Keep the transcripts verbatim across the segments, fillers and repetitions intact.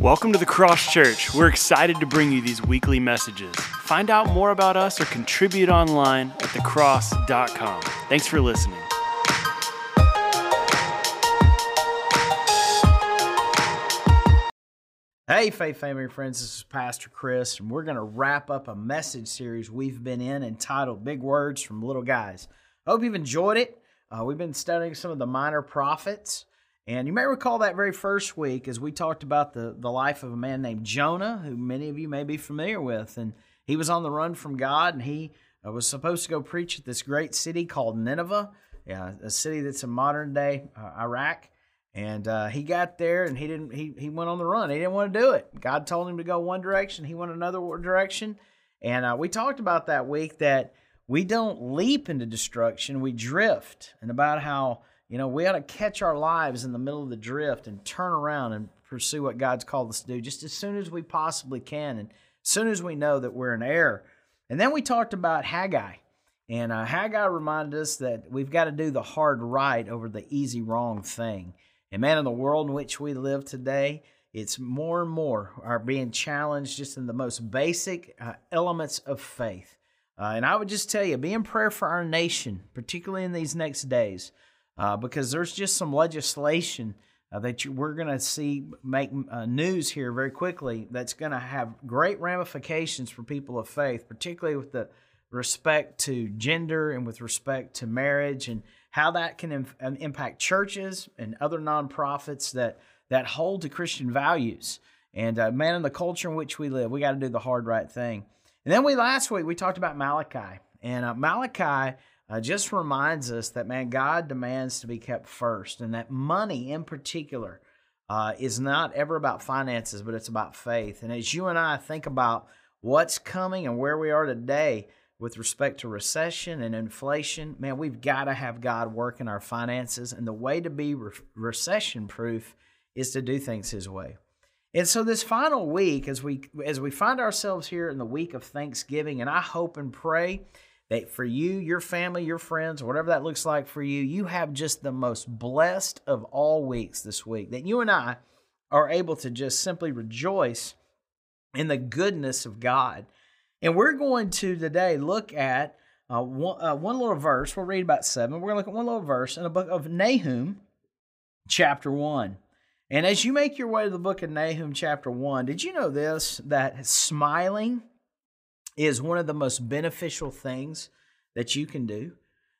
Welcome to The Cross Church. We're excited to bring you these weekly messages. Find out more about us or contribute online at the cross dot com. Thanks for listening. Hey, Faith Family and Friends, this is Pastor Chris, and we're going to wrap up a message series we've been in entitled Big Words from Little Guys. I hope you've enjoyed it. Uh, we've been studying some of the minor prophets. And you may recall that very first week as we talked about the, the life of a man named Jonah, who many of you may be familiar with. And he was on the run from God, and he uh, was supposed to go preach at this great city called Nineveh, yeah, a city that's in modern-day uh, Iraq. And uh, he got there, and he didn't. He, he went on the run. He didn't want to do it. God told him to go one direction. He went another direction. And uh, we talked about that week that we don't leap into destruction. We drift, and about how You know, we ought to catch our lives in the middle of the drift and turn around and pursue what God's called us to do just as soon as we possibly can and as soon as we know that we're in error. And then we talked about Haggai. And uh, Haggai reminded us that we've got to do the hard right over the easy wrong thing. And man, in the world in which we live today, it's more and more are being challenged just in the most basic uh, elements of faith. Uh, and I would just tell you, be in prayer for our nation, particularly in these next days. Uh, because there's just some legislation uh, that you, we're going to see make uh, news here very quickly that's going to have great ramifications for people of faith, particularly with the respect to gender and with respect to marriage and how that can im- impact churches and other nonprofits that, that hold to Christian values. And uh, man, in the culture in which we live, we got to do the hard right thing. And then we last week, we talked about Malachi. And uh, Malachi... Uh, just reminds us that, man, God demands to be kept first, and that money in particular uh, is not ever about finances, but it's about faith. And as you and I think about what's coming and where we are today with respect to recession and inflation, man, we've got to have God work in our finances. And the way to be re- recession-proof is to do things His way. And so this final week, as we as we find ourselves here in the week of Thanksgiving, and I hope and pray that for you, your family, your friends, whatever that looks like for you, you have just the most blessed of all weeks this week. That you and I are able to just simply rejoice in the goodness of God. And we're going to today look at uh, one, uh, one little verse. We'll read about seven. We're going to look at one little verse in the book of Nahum, chapter one. And as you make your way to the book of Nahum, chapter one, did you know this, that smiling is one of the most beneficial things that you can do?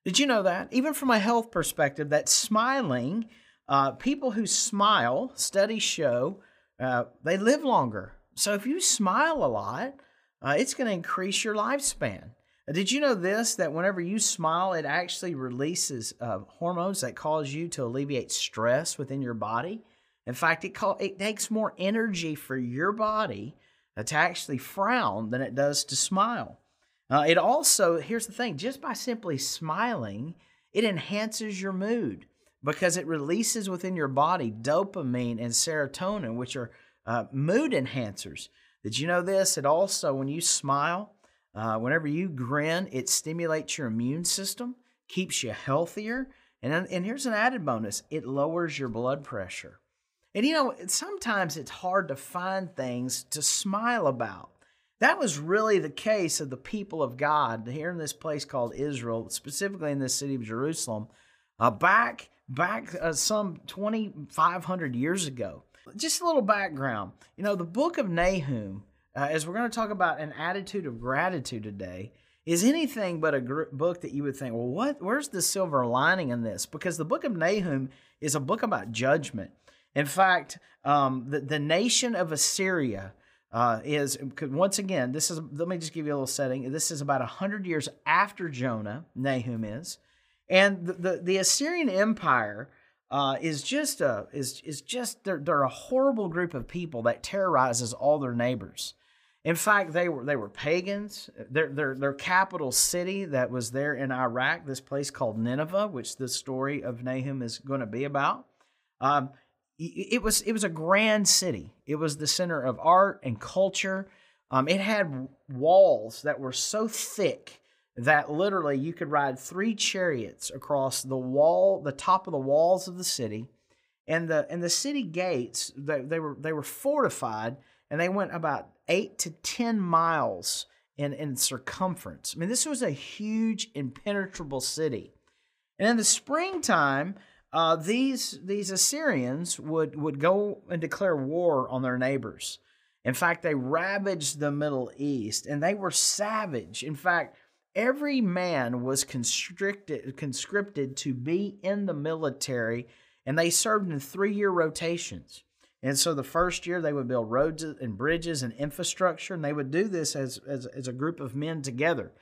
Did you know that? Even from a health perspective, that smiling, uh, people who smile, studies show, uh, they live longer. So if you smile a lot, uh, it's going to increase your lifespan. Did you know this, that whenever you smile, it actually releases uh, hormones that cause you to alleviate stress within your body? In fact, it, call, it takes more energy for your body to actually frown than it does to smile. Uh, it also, here's the thing, just by simply smiling, it enhances your mood because it releases within your body dopamine and serotonin, which are uh, mood enhancers. Did you know this? It also, when you smile, uh, whenever you grin, it stimulates your immune system, keeps you healthier, and, and here's an added bonus, it lowers your blood pressure. And, you know, sometimes it's hard to find things to smile about. That was really the case of the people of God here in this place called Israel, specifically in this city of Jerusalem, uh, back back uh, some twenty-five hundred years ago. Just a little background. You know, the book of Nahum, uh, as we're going to talk about an attitude of gratitude today, is anything but a gr- book that you would think, well, what? Where's the silver lining in this? Because the book of Nahum is a book about judgment. In fact, um, the, the nation of Assyria uh, is, once again, this is. Let me just give you a little setting. This is about one hundred years after Jonah, Nahum is. And the, the, the Assyrian Empire uh, is just, a, is, is just they're, they're a horrible group of people that terrorizes all their neighbors. In fact, they were they were pagans. Their, their, their capital city that was there in Iraq, this place called Nineveh, which the story of Nahum is going to be about, um, It was it was a grand city. It was the center of art and culture. Um, it had walls that were so thick that literally you could ride three chariots across the wall, the top of the walls of the city, And the and the city gates, they, they were they were fortified, and they went about eight to ten miles in, in circumference. I mean, this was a huge, impenetrable city. And in the springtime, uh, these these Assyrians would would go and declare war on their neighbors. In fact, they ravaged the Middle East, and they were savage. In fact, every man was constricted conscripted to be in the military. And they served in three-year rotations. And so the first year they would build roads and bridges and infrastructure, and they would do this as, as, as a group of men together.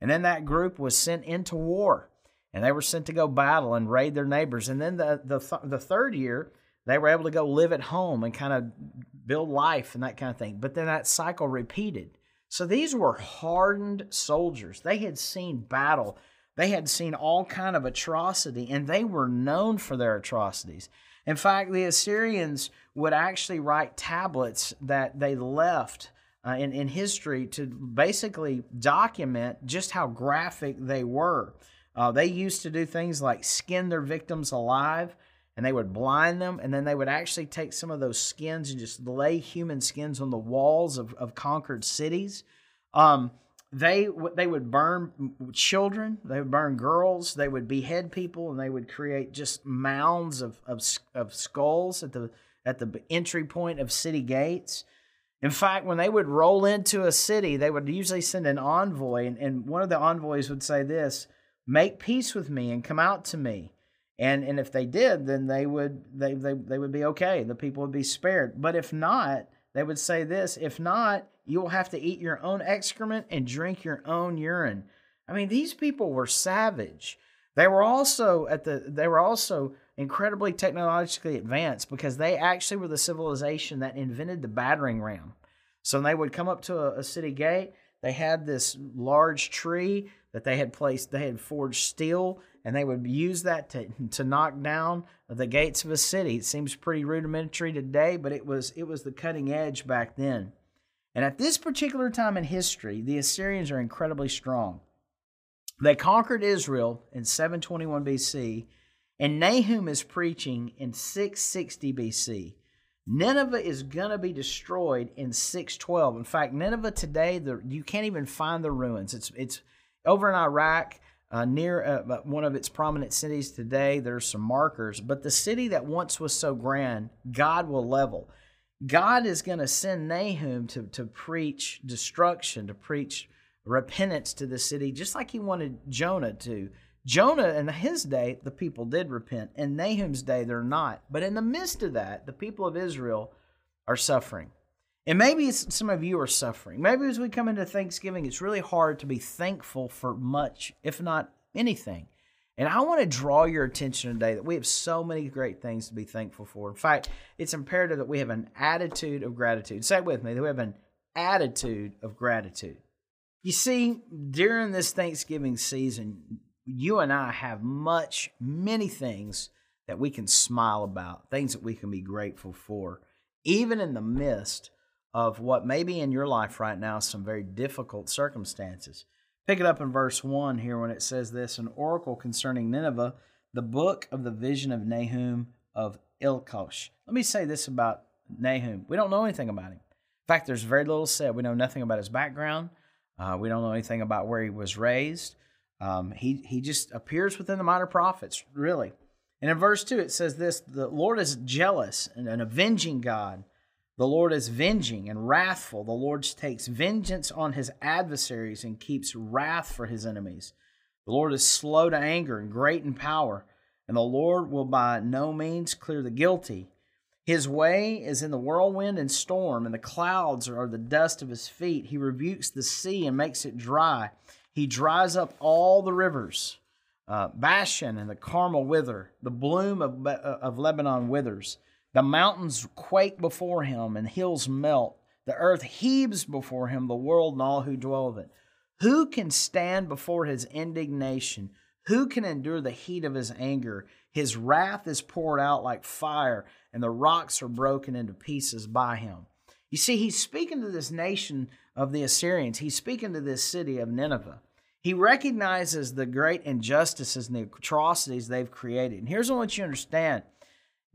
And then that group was sent into war, and they were sent to go battle and raid their neighbors. And then the, the, th- the third year, they were able to go live at home and kind of build life and that kind of thing. But then that cycle repeated. So these were hardened soldiers. They had seen battle. They had seen all kind of atrocity, and they were known for their atrocities. In fact, the Assyrians would actually write tablets that they left uh, in, in history to basically document just how graphic they were. Uh, they used to do things like skin their victims alive, and they would blind them, and then they would actually take some of those skins and just lay human skins on the walls of, of conquered cities. Um, They they would burn children, they would burn girls, they would behead people, and they would create just mounds of of, of skulls at the at the entry point of city gates. In fact, when they would roll into a city, they would usually send an envoy, and, and one of the envoys would say this, "Make peace with me and come out to me." And and if they did, then they would they they, they would be okay. The people would be spared. But if not, they would say this, "If not, you will have to eat your own excrement and drink your own urine." I mean, these people were savage. They were also at the. They were also incredibly technologically advanced, because they actually were the civilization that invented the battering ram. So they would come up to a, a city gate. They had this large tree that they had placed. They had forged steel, and they would use that to to knock down the gates of a city. It seems pretty rudimentary today, but it was it was the cutting edge back then. And at this particular time in history, the Assyrians are incredibly strong. They conquered Israel in seven twenty-one B C, and Nahum is preaching in six sixty B C. Nineveh is going to be destroyed in six twelve. In fact, Nineveh today, the, you can't even find the ruins. It's, it's over in Iraq, uh, near uh, one of its prominent cities today. There's some markers. But the city that once was so grand, God will level. God is going to send Nahum to, to preach destruction, to preach repentance to the city, just like he wanted Jonah to. Jonah, in his day, the people did repent. In Nahum's day, they're not. But in the midst of that, the people of Israel are suffering. And maybe some of you are suffering. Maybe as we come into Thanksgiving, it's really hard to be thankful for much, if not anything. And I want to draw your attention today that we have so many great things to be thankful for. In fact, it's imperative that we have an attitude of gratitude. Say it with me, that we have an attitude of gratitude. You see, during this Thanksgiving season, you and I have much, many things that we can smile about, things that we can be grateful for, even in the midst of what may be in your life right now, some very difficult circumstances. Pick it up in verse one here when it says this, "An oracle concerning Nineveh, the book of the vision of Nahum of Elkosh." Let me say this about Nahum. We don't know anything about him. In fact, there's very little said. We know nothing about his background. Uh, we don't know anything about where he was raised. Um, he, he just appears within the minor prophets, really. And in verse two, it says this, "The Lord is jealous and an avenging God. The Lord is venging and wrathful. The Lord takes vengeance on his adversaries and keeps wrath for his enemies. The Lord is slow to anger and great in power, and the Lord will by no means clear the guilty. His way is in the whirlwind and storm, and the clouds are the dust of his feet. He rebukes the sea and makes it dry. He dries up all the rivers. Uh, Bashan and the Carmel wither. The bloom of, Be- of Lebanon withers. The mountains quake before him, and hills melt. The earth heaves before him, the world and all who dwell in it. Who can stand before his indignation? Who can endure the heat of his anger? His wrath is poured out like fire, and the rocks are broken into pieces by him." You see, he's speaking to this nation of the Assyrians. He's speaking to this city of Nineveh. He recognizes the great injustices and the atrocities they've created. And here's what I want you to understand.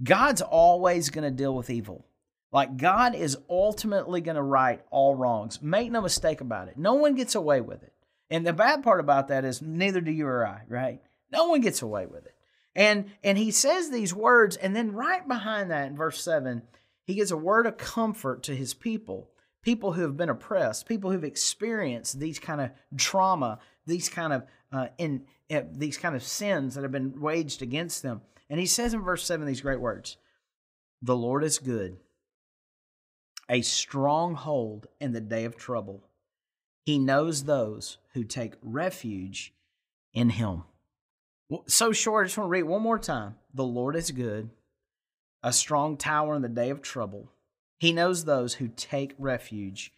God's always going to deal with evil. Like, God is ultimately going to right all wrongs. Make no mistake about it. No one gets away with it. And the bad part about that is neither do you or I, right? No one gets away with it. And and he says these words, and then right behind that in verse seven, he gives a word of comfort to his people, people who have been oppressed, people who've experienced these kind of trauma, these kind of uh, in uh, these kind of sins that have been waged against them. And he says in verse seven these great words, "The Lord is good, a stronghold in the day of trouble. He knows those who take refuge in Him." So short, I just want to read it one more time. The Lord is good, a strong tower in the day of trouble. He knows those who take refuge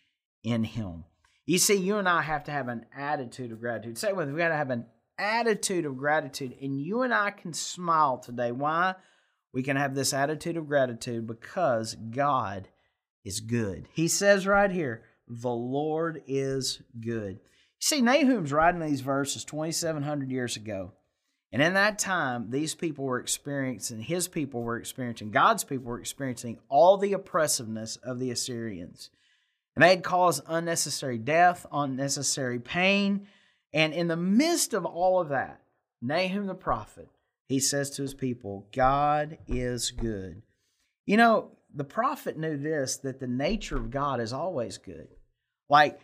in Him. You see, you and I have to have an attitude of gratitude. Say with me, we got to have an attitude of gratitude. And you and I can smile today. Why? We can have this attitude of gratitude because God is good. He says right here, the Lord is good. You see, Nahum's writing these verses twenty-seven hundred years ago. And in that time, these people were experiencing, his people were experiencing, God's people were experiencing all the oppressiveness of the Assyrians. And they had caused unnecessary death, unnecessary pain. And in the midst of all of that, Nahum the prophet, he says to his people, God is good. You know, the prophet knew this, that the nature of God is always good. Like,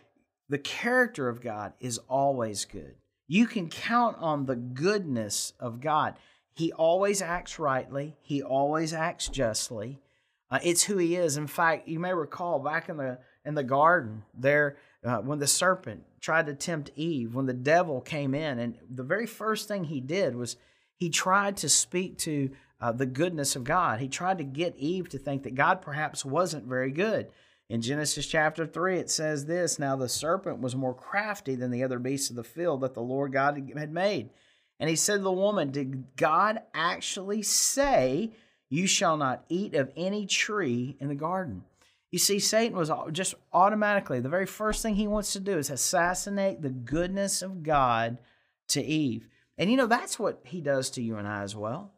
the character of God is always good. You can count on the goodness of God. He always acts rightly. He always acts justly. Uh, it's who He is. In fact, you may recall back in the in the garden there, uh, when the serpent tried to tempt Eve, when the devil came in, and the very first thing he did was he tried to speak to uh, the goodness of God. He tried to get Eve to think that God perhaps wasn't very good. In Genesis chapter three, it says this, "Now the serpent was more crafty than the other beasts of the field that the Lord God had made. And he said to the woman, did God actually say, you shall not eat of any tree in the garden?" You see, Satan was just automatically, the very first thing he wants to do is assassinate the goodness of God to Eve. And you know, that's what he does to you and I as well.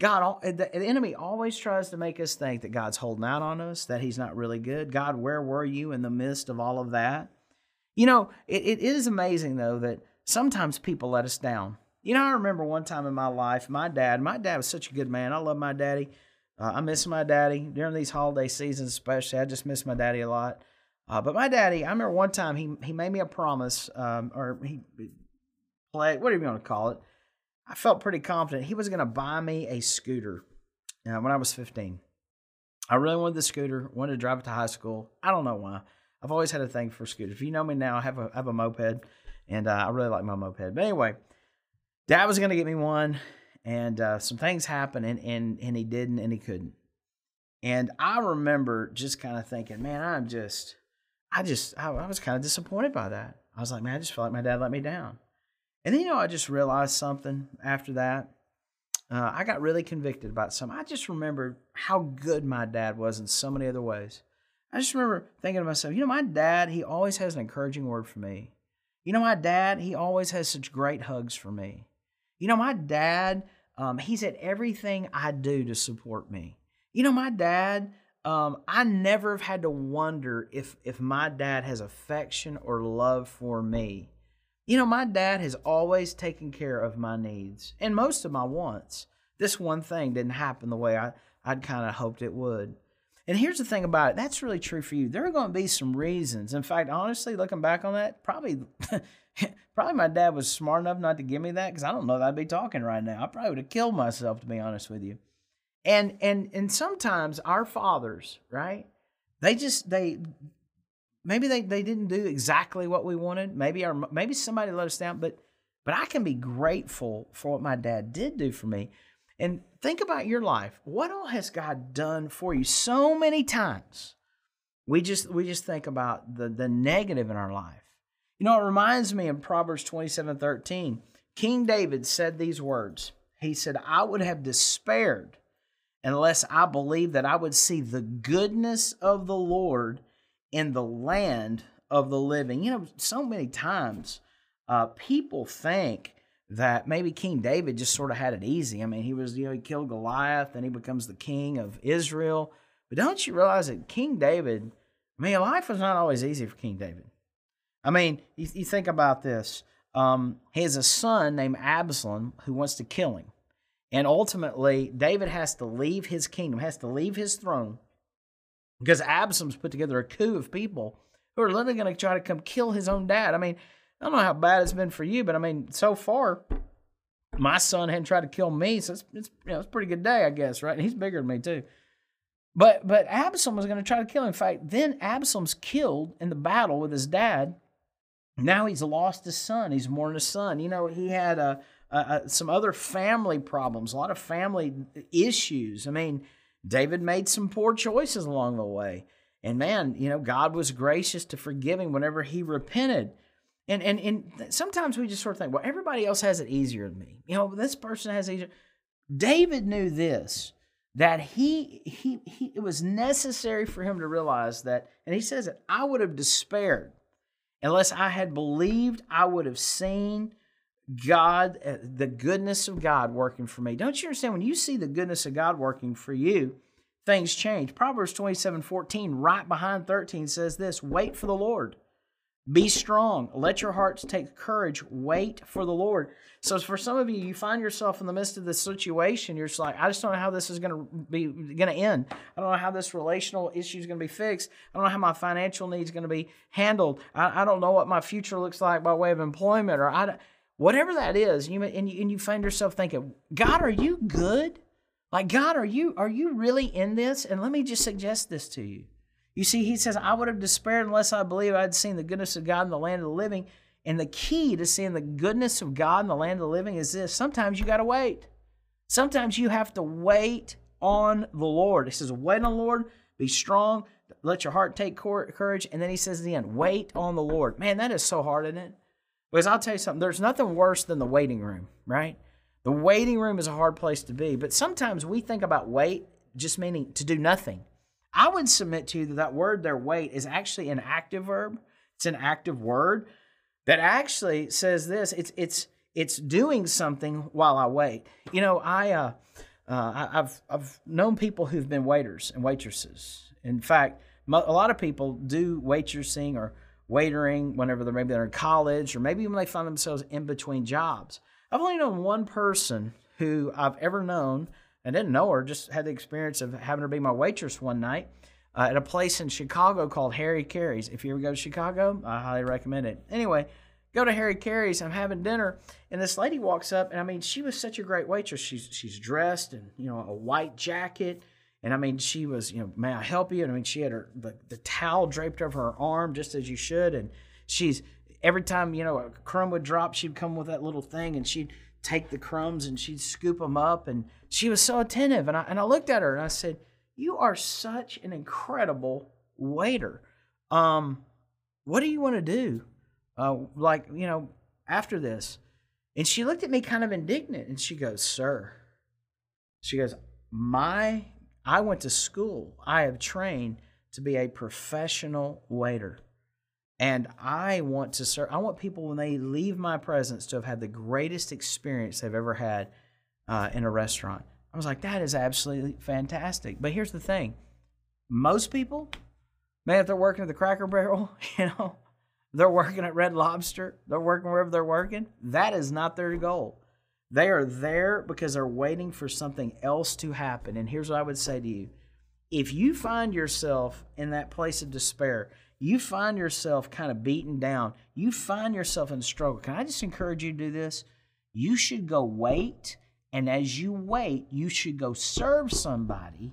God, the enemy always tries to make us think that God's holding out on us, that He's not really good. God, where were you in the midst of all of that? You know, it, it is amazing, though, that sometimes people let us down. You know, I remember one time in my life, my dad, my dad was such a good man. I love my daddy. Uh, I miss my daddy. During these holiday seasons especially, I just miss my daddy a lot. Uh, but my daddy, I remember one time he he made me a promise, um, or he played, whatever you want to call it. I felt pretty confident he was going to buy me a scooter uh, when I was fifteen. I really wanted the scooter, wanted to drive it to high school. I don't know why. I've always had a thing for scooters. If you know me now, I have a, I have a moped, and uh, I really like my moped. But anyway, Dad was going to get me one, and uh, some things happened, and, and, and he didn't, and he couldn't. And I remember just kind of thinking, man, I'm just, I just, I, I was kind of disappointed by that. I was like, man, I just feel like my dad let me down. And then, you know, I just realized something after that. Uh, I got really convicted about something. I just remembered how good my dad was in so many other ways. I just remember thinking to myself, you know, my dad, he always has an encouraging word for me. You know, my dad, he always has such great hugs for me. You know, my dad, um, he's at everything I do to support me. You know, my dad, um, I never have had to wonder if if my dad has affection or love for me. You know, my dad has always taken care of my needs and most of my wants. This one thing didn't happen the way I, I'd kind of hoped it would. And here's the thing about it. That's really true for you. There are going to be some reasons. In fact, honestly, looking back on that, probably probably my dad was smart enough not to give me that because I don't know that I'd be talking right now. I probably would have killed myself, to be honest with you. And and and sometimes our fathers, right, they just, they... Maybe they, they didn't do exactly what we wanted. Maybe our, maybe somebody let us down, but but I can be grateful for what my dad did do for me. And think about your life. What all has God done for you? So many times we just we just think about the, the negative in our life. You know, it reminds me in Proverbs twenty-seven thirteen, King David said these words. He said, "I would have despaired unless I believed that I would see the goodness of the Lord in the land of the living." You know, so many times uh, people think that maybe King David just sort of had it easy. I mean, he was, you know, he killed Goliath, and he becomes the king of Israel. But don't you realize that King David, I mean, life was not always easy for King David. I mean, you, you think about this. Um, he has a son named Absalom who wants to kill him. And ultimately, David has to leave his kingdom, has to leave his throne, because Absalom's put together a coup of people who are literally going to try to come kill his own dad. I mean, I don't know how bad it's been for you, but I mean, so far, my son hadn't tried to kill me, so it's, it's, you know, it's a pretty good day, I guess, right? And he's bigger than me, too. But but Absalom was going to try to kill him. In fact, then Absalom's killed in the battle with his dad. Now he's lost his son. He's mourning his son. You know, he had a, a, a, some other family problems, a lot of family issues. I mean, David made some poor choices along the way. And man, you know, God was gracious to forgive him whenever he repented. And and and sometimes we just sort of think, well, everybody else has it easier than me. You know, this person has it easier. David knew this, that he he he it was necessary for him to realize that, and he says it, I would have despaired unless I had believed. I would have seen God, uh, the goodness of God working for me. Don't you understand? When you see the goodness of God working for you, things change. Proverbs twenty-seven fourteen, right behind thirteen, says this: wait for the Lord. Be strong. Let your hearts take courage. Wait for the Lord. So for some of you, you find yourself in the midst of this situation. You're just like, I just don't know how this is going to be going to end. I don't know how this relational issue is going to be fixed. I don't know how my financial needs are going to be handled. I, I don't know what my future looks like by way of employment, or I, whatever that is. You and you, and you find yourself thinking, God, are you good? Like, God, are you are you really in this? And let me just suggest this to you. You see, he says, I would have despaired unless I believed I had seen the goodness of God in the land of the living. And the key to seeing the goodness of God in the land of the living is this: sometimes you got to wait. Sometimes you have to wait on the Lord. He says, wait on the Lord, be strong, let your heart take courage. And then he says at the end, wait on the Lord. Man, that is so hard, isn't it? Because I'll tell you something, there's nothing worse than the waiting room, right? The waiting room is a hard place to be. But sometimes we think about wait just meaning to do nothing. I would submit to you that that word there, wait, is actually an active verb. It's an active word that actually says this: it's it's it's doing something while I wait. You know, I uh, uh, I've I've known people who've been waiters and waitresses. In fact, a lot of people do waitressing or waitering whenever they're maybe they're in college, or maybe when they find themselves in between jobs. I've only known one person who I've ever known. I didn't know her, just had the experience of having her be my waitress one night uh, at a place in Chicago called Harry Carey's. If you ever go to Chicago, I highly recommend it. Anyway, go to Harry Carey's. I'm having dinner, and this lady walks up, and I mean, she was such a great waitress. She's she's dressed in, you know, a white jacket, and I mean, she was, you know, may I help you? And I mean, she had her the, the towel draped over her arm, just as you should, and she's, every time, you know, a crumb would drop, she'd come with that little thing, and she'd take the crumbs and she'd scoop them up, and she was so attentive. And I and I looked at her and I said, "You are such an incredible waiter. Um, what do you want to do, uh, like you know, after this?" And she looked at me kind of indignant, and she goes, "Sir," she goes, "My I went to school. I have trained to be a professional waiter." And I want to serve. I want people, when they leave my presence, to have had the greatest experience they've ever had uh, in a restaurant. I was like, that is absolutely fantastic. But here's the thing: most people, man, if they're working at the Cracker Barrel, you know, they're working at Red Lobster, they're working wherever they're working, that is not their goal. They are there because they're waiting for something else to happen. And here's what I would say to you: if you find yourself in that place of despair, you find yourself kind of beaten down, you find yourself in struggle, can I just encourage you to do this? You should go wait, and as you wait, you should go serve somebody,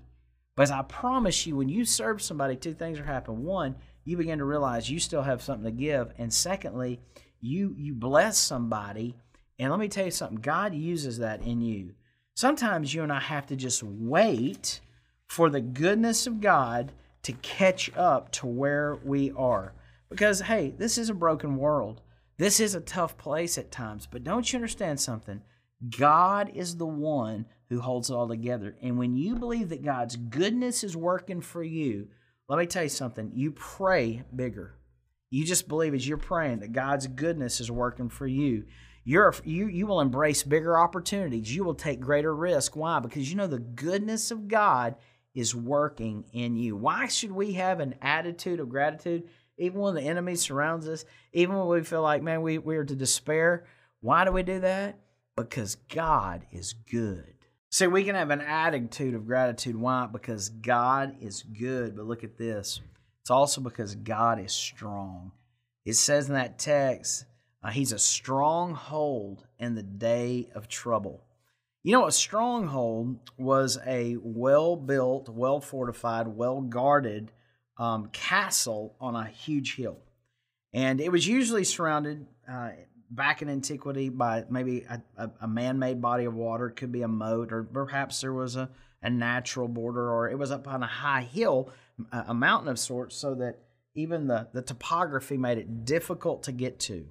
because I promise you, when you serve somebody, two things are happening. One, you begin to realize you still have something to give, and secondly, you, you bless somebody, and let me tell you something, God uses that in you. Sometimes you and I have to just wait for the goodness of God to catch up to where we are. Because, hey, this is a broken world. This is a tough place at times. But don't you understand something? God is the one who holds it all together. And when you believe that God's goodness is working for you, let me tell you something, you pray bigger. You just believe as you're praying that God's goodness is working for you. You're, you, you will embrace bigger opportunities. You will take greater risk. Why? Because you know the goodness of God is working in you. Why should we have an attitude of gratitude? Even when the enemy surrounds us, even when we feel like, man, we, we are to despair. Why do we do that? Because God is good. See, we can have an attitude of gratitude. Why? Because God is good. But look at this. It's also because God is strong. It says in that text, uh, he's a stronghold in the day of trouble. You know, a stronghold was a well-built, well-fortified, well-guarded um, castle on a huge hill. And it was usually surrounded uh, back in antiquity by maybe a, a, a man-made body of water. It could be a moat, or perhaps there was a, a natural border, or it was up on a high hill, a, a mountain of sorts, so that even the, the topography made it difficult to get to.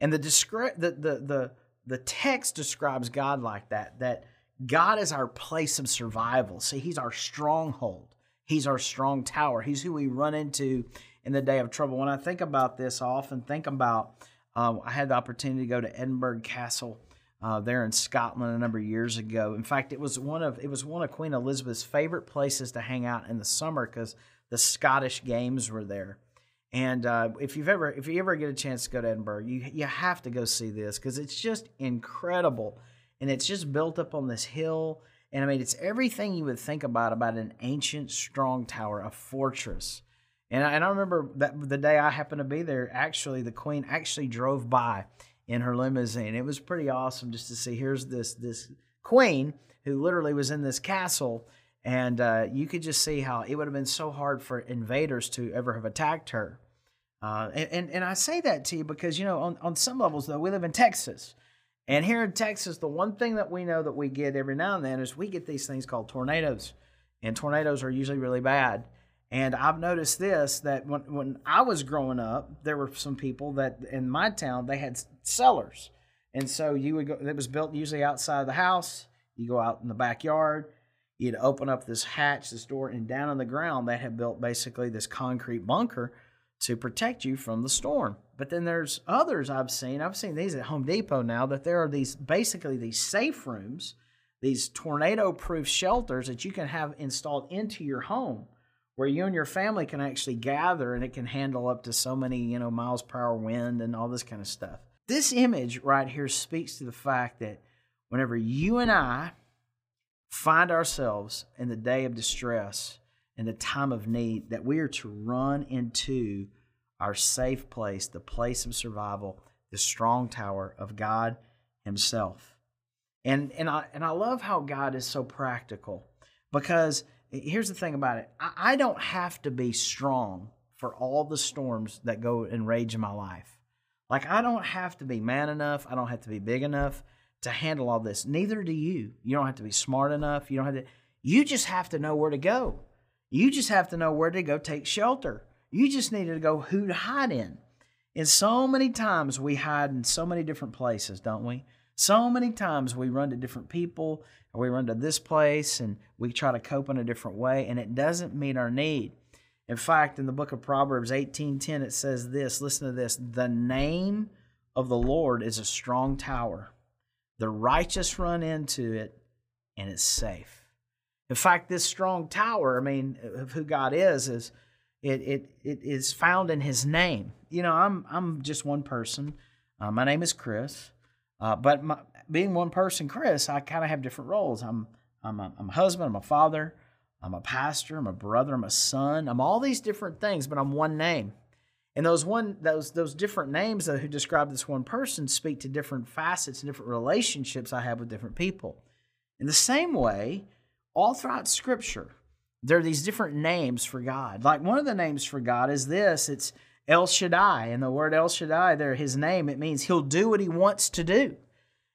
And the descri- the, the, the, the text describes God like that, that God is our place of survival. See, he's our stronghold. He's our strong tower. He's who we run into in the day of trouble. When I think about this, I often think about Uh, I had the opportunity to go to Edinburgh Castle uh, there in Scotland a number of years ago. In fact, it was one of it was one of Queen Elizabeth's favorite places to hang out in the summer because the Scottish Games were there. And uh, if you've ever if you ever get a chance to go to Edinburgh, you you have to go see this because it's just incredible, and it's just built up on this hill. And I mean, it's everything you would think about about an ancient strong tower, a fortress. And I, and I remember that the day I happened to be there, actually, the Queen actually drove by in her limousine. It was pretty awesome just to see. Here's this this Queen who literally was in this castle, and uh, you could just see how it would have been so hard for invaders to ever have attacked her. Uh, and, and, and I say that to you because, you know, on, on some levels, though, we live in Texas. And here in Texas, the one thing that we know that we get every now and then is we get these things called tornadoes. And tornadoes are usually really bad. And I've noticed this, that when, when I was growing up, there were some people that in my town, they had cellars. And so you would go, it was built usually outside of the house. You go out in the backyard, you'd open up this hatch, this door, and down on the ground, they had built basically this concrete bunker to protect you from the storm. But then there's others I've seen. I've seen these at Home Depot now, that there are these basically these safe rooms, these tornado-proof shelters that you can have installed into your home, where you and your family can actually gather, and it can handle up to so many, you know, miles per hour wind and all this kind of stuff. This image right here speaks to the fact that whenever you and I find ourselves in the day of distress, in the time of need, that we are to run into our safe place, the place of survival, the strong tower of God Himself. And and I and I love how God is so practical, because here's the thing about it. I don't have to be strong for all the storms that go and rage in my life. Like, I don't have to be man enough. I don't have to be big enough to handle all this. Neither do you. You don't have to be smart enough. You don't have to. You just have to know where to go. You just have to know where to go take shelter. You just need to go who to hide in. And so many times we hide in so many different places, don't we? So many times we run to different people, or we run to this place, and we try to cope in a different way, and it doesn't meet our need. In fact, in the book of Proverbs eighteen ten, it says this, listen to this, the name of the Lord is a strong tower. The righteous run into it, and it's safe. In fact, this strong tower, I mean, of who God is, is it it it is found in His name. You know, I'm, I'm just one person. Uh, my name is Chris. Uh, but my, being one person, Chris, I kind of have different roles. I'm I'm a, I'm a husband, I'm a father, I'm a pastor, I'm a brother, I'm a son, I'm all these different things, but I'm one name. And those one those those different names who describe this one person speak to different facets and different relationships I have with different people. In the same way, all throughout Scripture, there are these different names for God. Like, one of the names for God is this, it's El Shaddai, and the word El Shaddai there, His name, it means He'll do what He wants to do.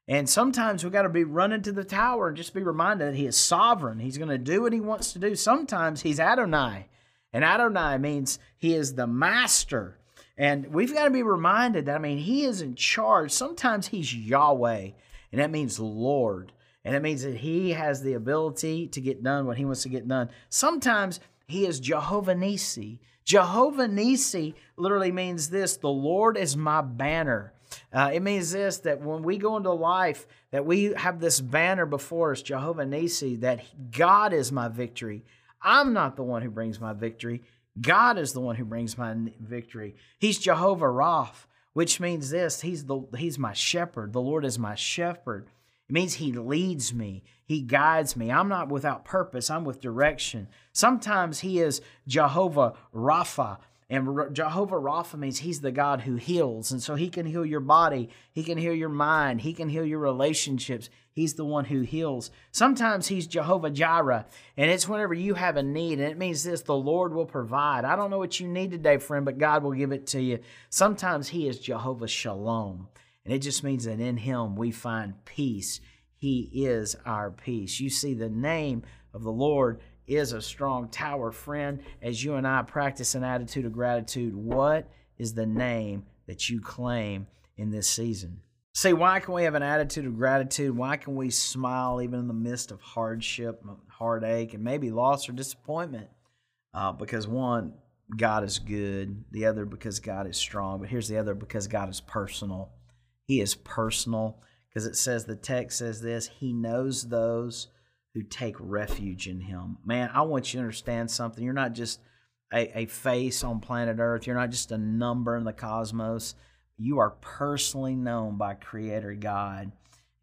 And sometimes we've got to be running to the tower and just be reminded that He is sovereign. He's going to do what He wants to do. Sometimes He's Adonai, and Adonai means He is the master. And we've got to be reminded that, I mean, He is in charge. Sometimes He's Yahweh, and that means Lord, and it means that He has the ability to get done what He wants to get done. Sometimes He is Jehovah Nissi. Jehovah Nissi literally means this, the Lord is my banner. Uh, it means this, that when we go into life, that we have this banner before us, Jehovah Nissi, that God is my victory. I'm not the one who brings my victory. God is the one who brings my victory. He's Jehovah Rapha, which means this, he's, the, he's my shepherd. The Lord is my shepherd. It means He leads me. He guides me. I'm not without purpose. I'm with direction. Sometimes He is Jehovah Rapha. And Jehovah Rapha means He's the God who heals. And so He can heal your body. He can heal your mind. He can heal your relationships. He's the one who heals. Sometimes He's Jehovah Jireh. And it's whenever you have a need. And it means this, the Lord will provide. I don't know what you need today, friend, but God will give it to you. Sometimes He is Jehovah Shalom. And it just means that in Him we find peace. He is our peace. You see, the name of the Lord is a strong tower, friend. As you and I practice an attitude of gratitude, what is the name that you claim in this season? See, why can we have an attitude of gratitude? Why can we smile even in the midst of hardship, heartache, and maybe loss or disappointment? Uh, because one, God is good. The other, because God is strong. But here's the other, because God is personal. He is personal, because it says, the text says this, He knows those who take refuge in Him. Man, I want you to understand something. You're not just a, a face on planet Earth. You're not just a number in the cosmos. You are personally known by Creator God.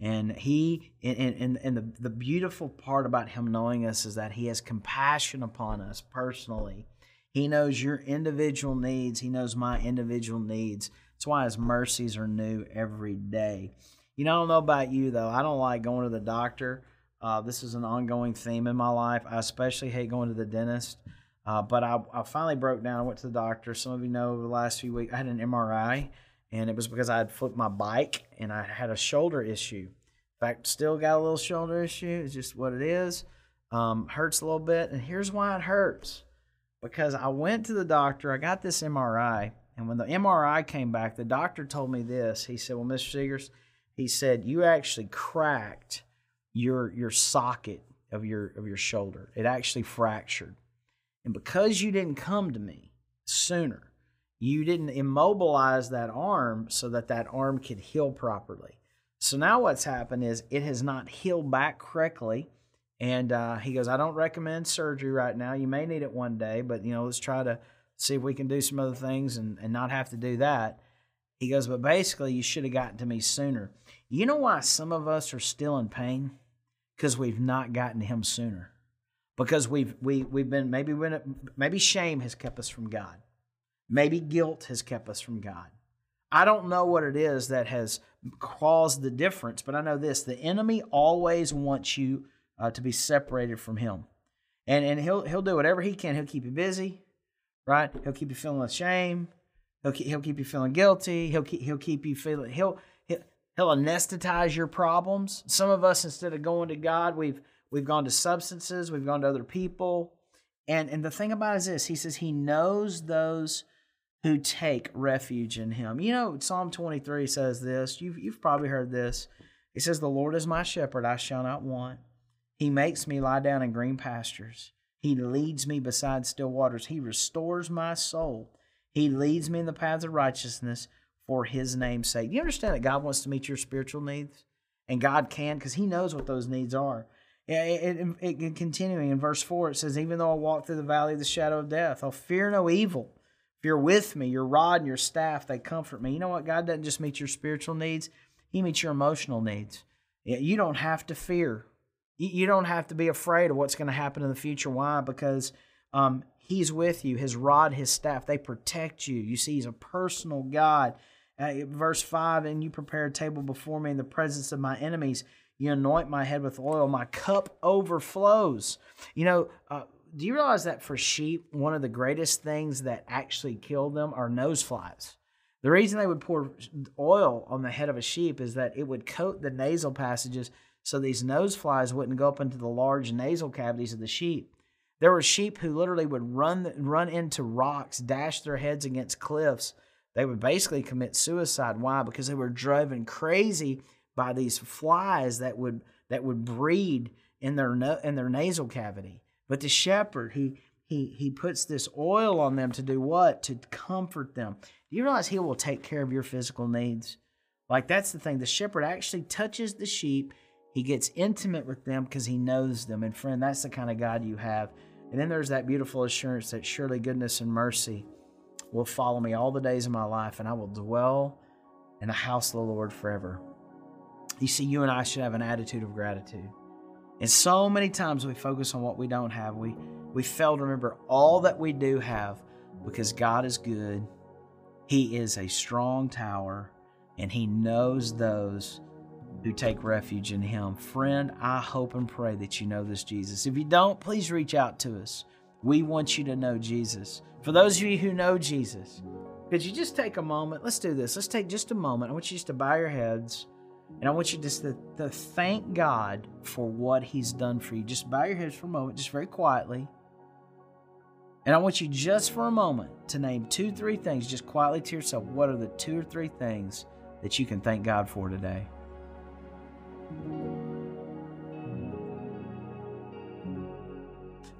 And He, and, and, and the, the beautiful part about Him knowing us is that He has compassion upon us personally. He knows your individual needs. He knows my individual needs. That's why His mercies are new every day. You know, I don't know about you, though. I don't like going to the doctor. Uh, this is an ongoing theme in my life. I especially hate going to the dentist. Uh, but I, I finally broke down. I went to the doctor. Some of you know over the last few weeks, I had an M R I, and it was because I had flipped my bike, and I had a shoulder issue. In fact, still got a little shoulder issue. It's just what it is. Um, hurts a little bit. And here's why it hurts. Because I went to the doctor. I got this M R I. And when the M R I came back, the doctor told me this. He said, well, Mister Seegers, he said, you actually cracked your your socket of your of your shoulder. It actually fractured. And because you didn't come to me sooner, you didn't immobilize that arm so that that arm could heal properly. So now what's happened is it has not healed back correctly. And uh, he goes, I don't recommend surgery right now. You may need it one day, but, you know, let's try to see if we can do some other things and, and not have to do that. He goes, but basically, you should have gotten to me sooner. You know why some of us are still in pain? Because we've not gotten to Him sooner. Because we've we we've been maybe when maybe shame has kept us from God. Maybe guilt has kept us from God. I don't know what it is that has caused the difference, but I know this: the enemy always wants you uh, to be separated from Him, and and he'll he'll do whatever he can. He'll keep you busy. Right? He'll keep you feeling ashamed. He'll keep, he'll keep you feeling guilty. He'll keep, he'll keep you feeling, he'll, he'll, he'll anesthetize your problems. Some of us, instead of going to God, we've, we've gone to substances. We've gone to other people. And, and the thing about it is this, He says, He knows those who take refuge in Him. You know, Psalm twenty-three says this, you've, you've probably heard this. It says, the Lord is my shepherd. I shall not want. He makes me lie down in green pastures. He leads me beside still waters. He restores my soul. He leads me in the paths of righteousness for His name's sake. Do you understand that God wants to meet your spiritual needs? And God can, because He knows what those needs are. It, it, it, it, continuing in verse four, it says, even though I walk through the valley of the shadow of death, I'll fear no evil. If you're with me, your rod and your staff, they comfort me. You know what? God doesn't just meet your spiritual needs. He meets your emotional needs. You don't have to fear. You don't have to be afraid of what's going to happen in the future. Why? Because um, He's with you. His rod, His staff, they protect you. You see, He's a personal God. Uh, verse five, and you prepare a table before me in the presence of my enemies. You anoint my head with oil. My cup overflows. You know, uh, do you realize that for sheep, one of the greatest things that actually kill them are nose flies? The reason they would pour oil on the head of a sheep is that it would coat the nasal passages, so these nose flies wouldn't go up into the large nasal cavities of the sheep. There were sheep who literally would run run into rocks, dash their heads against cliffs. They would basically commit suicide. Why? Because they were driven crazy by these flies that would that would breed in their in their nasal cavity. But the shepherd, he he he puts this oil on them to do what? To comfort them. Do you realize He will take care of your physical needs? Like, that's the thing. The shepherd actually touches the sheep. He gets intimate with them because he knows them. And friend, that's the kind of God you have. And then there's that beautiful assurance that surely goodness and mercy will follow me all the days of my life, and I will dwell in the house of the Lord forever. You see, you and I should have an attitude of gratitude. And so many times we focus on what we don't have. We we fail to remember all that we do have, because God is good. He is a strong tower, and He knows those who take refuge in Him. Friend, I hope and pray that you know this Jesus. If you don't, please reach out to us. We want you to know Jesus. For those of you who know Jesus, could you just take a moment? Let's do this. Let's take just a moment. I want you just to bow your heads, and I want you just to, to thank God for what He's done for you. Just bow your heads for a moment, just very quietly. And I want you just for a moment to name two, three things, just quietly to yourself. What are the two or three things that you can thank God for today?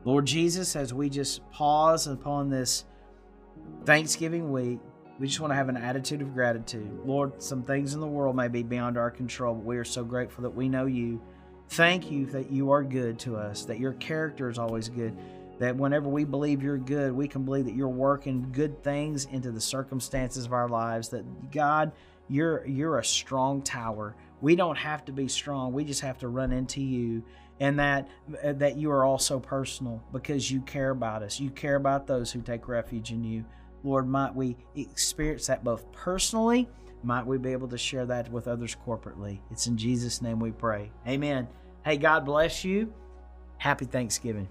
Lord Jesus, as we just pause upon this Thanksgiving week, we just want to have an attitude of gratitude. Lord, some things in the world may be beyond our control, but we are so grateful that we know You. Thank You that You are good to us, that Your character is always good, that whenever we believe You're good, we can believe that You're working good things into the circumstances of our lives, that God, You're, you're a strong tower. We don't have to be strong. We just have to run into You. And that that You are also personal, because You care about us. You care about those who take refuge in You. Lord, might we experience that both personally, might we be able to share that with others corporately. It's in Jesus' name we pray. Amen. Hey, God bless you. Happy Thanksgiving.